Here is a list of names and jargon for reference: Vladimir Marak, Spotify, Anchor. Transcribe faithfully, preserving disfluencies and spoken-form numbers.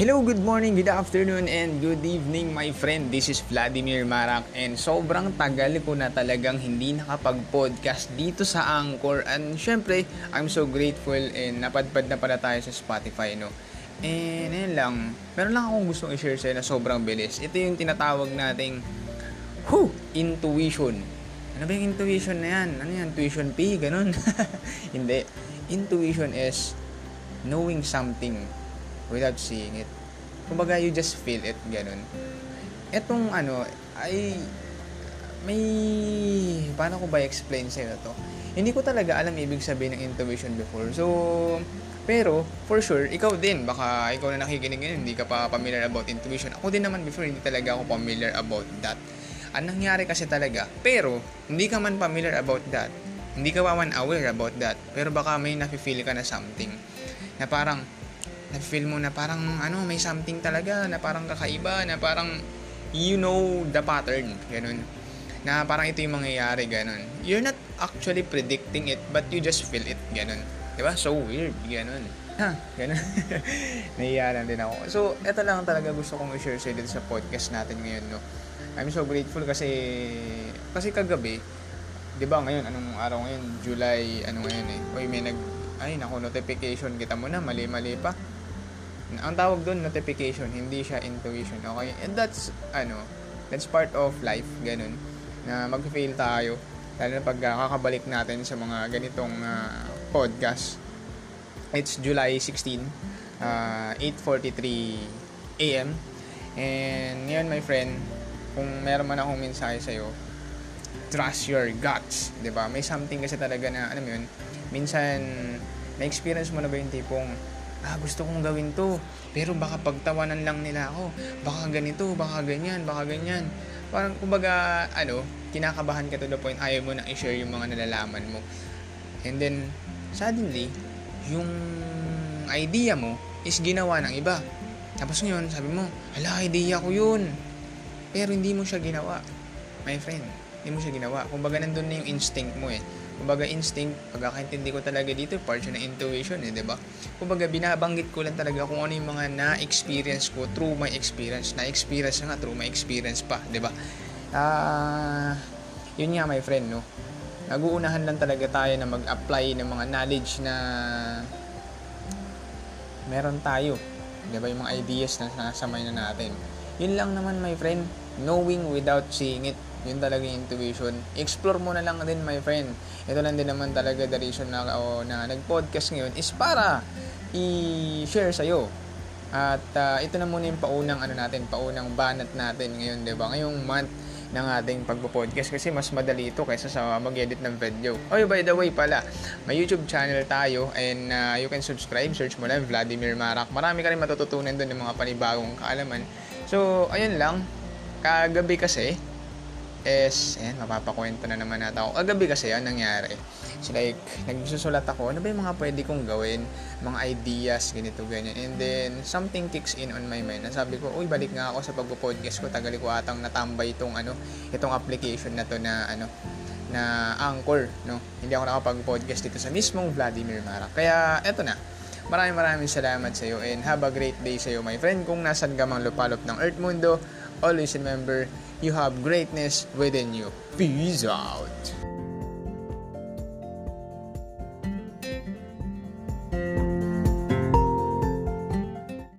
Hello, good morning, good afternoon, and good evening my friend. This is Vladimir Marak and sobrang tagal ko na talagang hindi nakapag-podcast dito sa Anchor, and syempre, I'm so grateful and napadpad na pala tayo sa Spotify, no? And yun lang, meron lang akong gustong i-share sa'yo na sobrang bilis. Ito yung tinatawag nating whew, intuition. Ano ba yung intuition na yan? Ano yan? Tuition P? Ganun? Hindi. Intuition is knowing something without seeing it. Kumbaga, you just feel it, ganun. Etong ano, ay, may, paano ko ba explain sa'yo to? Hindi ko talaga alam ibig sabihin ng intuition before. So, pero, for sure, ikaw din, baka ikaw na nakikinig ngayon, hindi ka pa familiar about intuition. Ako din naman before, hindi talaga ako familiar about that. Anong nangyari kasi talaga, pero, hindi ka man familiar about that, hindi ka pa man aware about that, pero baka may nafe-feel ka na something, na parang, na-feel mo na parang ano, may something talaga na parang kakaiba, na parang you know the pattern, ganun, na parang ito yung mangyayari, ganun. You're not actually predicting it, but you just feel it, ganun, diba? So weird, ganun, ha, ganun. Nahiyaran din ako. So eto lang talaga gusto kong i-share sa'yo dito sa podcast natin ngayon, no? I'm so grateful kasi kasi kagabi, diba ngayon, anong araw ngayon? July, ano ngayon eh, oy may nag, ay naku, notification, kita mo na, mali-mali pa. Ang tawag doon, notification, hindi siya intuition, okay? And that's, ano, that's part of life, ganun, na mag-fail tayo, lalo na pagkakabalik natin sa mga ganitong uh, podcast. It's July sixteenth, uh, eight forty-three a.m. And yun, my friend, kung meron man akong mensahe sa'yo, trust your guts, diba? May something kasi talaga na, alam mo yun, minsan, na-experience mo na ba yung tipong, ah, gusto kong gawin to, pero baka pagtawanan lang nila ako, baka ganito, baka ganyan, baka ganyan. Parang kumbaga, ano, kinakabahan ka to the point, ayaw mo nang i-share yung mga nalalaman mo. And then, suddenly, yung idea mo is ginawa ng iba. Tapos ngayon, sabi mo, hala, idea ko yun. Pero hindi mo siya ginawa, my friend. Hindi mo siya ginawa. Kumbaga, nandun na yung instinct mo eh. Kumbaga instinct, pagkakaintindi ko talaga dito, part siya ng intuition eh, diba? Kumbaga binabanggit ko lang talaga kung ano yung mga na-experience ko through my experience. Na-experience na nga through my experience pa, diba? Ah, uh, yun nga my friend, no? Nag-uunahan lang talaga tayo na mag-apply ng mga knowledge na meron tayo, diba? Yung mga ideas na nasamay na natin. Yun lang naman my friend, knowing without seeing it. Yun talaga yung intuition. Explore mo na lang din, my friend. Ito lang din naman talaga the reason na, oh, na nag-podcast ngayon is para i-share sa'yo. At uh, ito na muna yung paunang, ano natin, paunang banat natin ngayon, di ba? Ngayong month ng ating pagpo-podcast kasi mas madali ito kaysa sa mag-edit ng video. Oh, by the way pala, may YouTube channel tayo and uh, you can subscribe. Search mo lang, Vladimir Marak. Marami ka rin matututunan doon ng mga panibagong kaalaman. So, ayun lang. Kagabi kasi, is, ayan, mapapakwento na naman natin ako. Kagabi kasi yan nangyari. So like, nagsusulat ako, ano ba yung mga pwede kong gawin? Mga ideas, ganito, ganyan. And then, something kicks in on my mind. Nasabi ko, uy, balik nga ako sa pag-podcast ko. Tagal ko atang natambay itong, ano, itong application na to na, ano, na Anchor, no? Hindi ako nakapag-podcast dito sa mismong Vladimir Marak. Kaya, eto na. Maraming maraming salamat sa iyo and have a great day sa iyo, my friend. Kung nasan ka mang lupalop ng Earth Mundo, always remember, you have greatness within you. Peace out.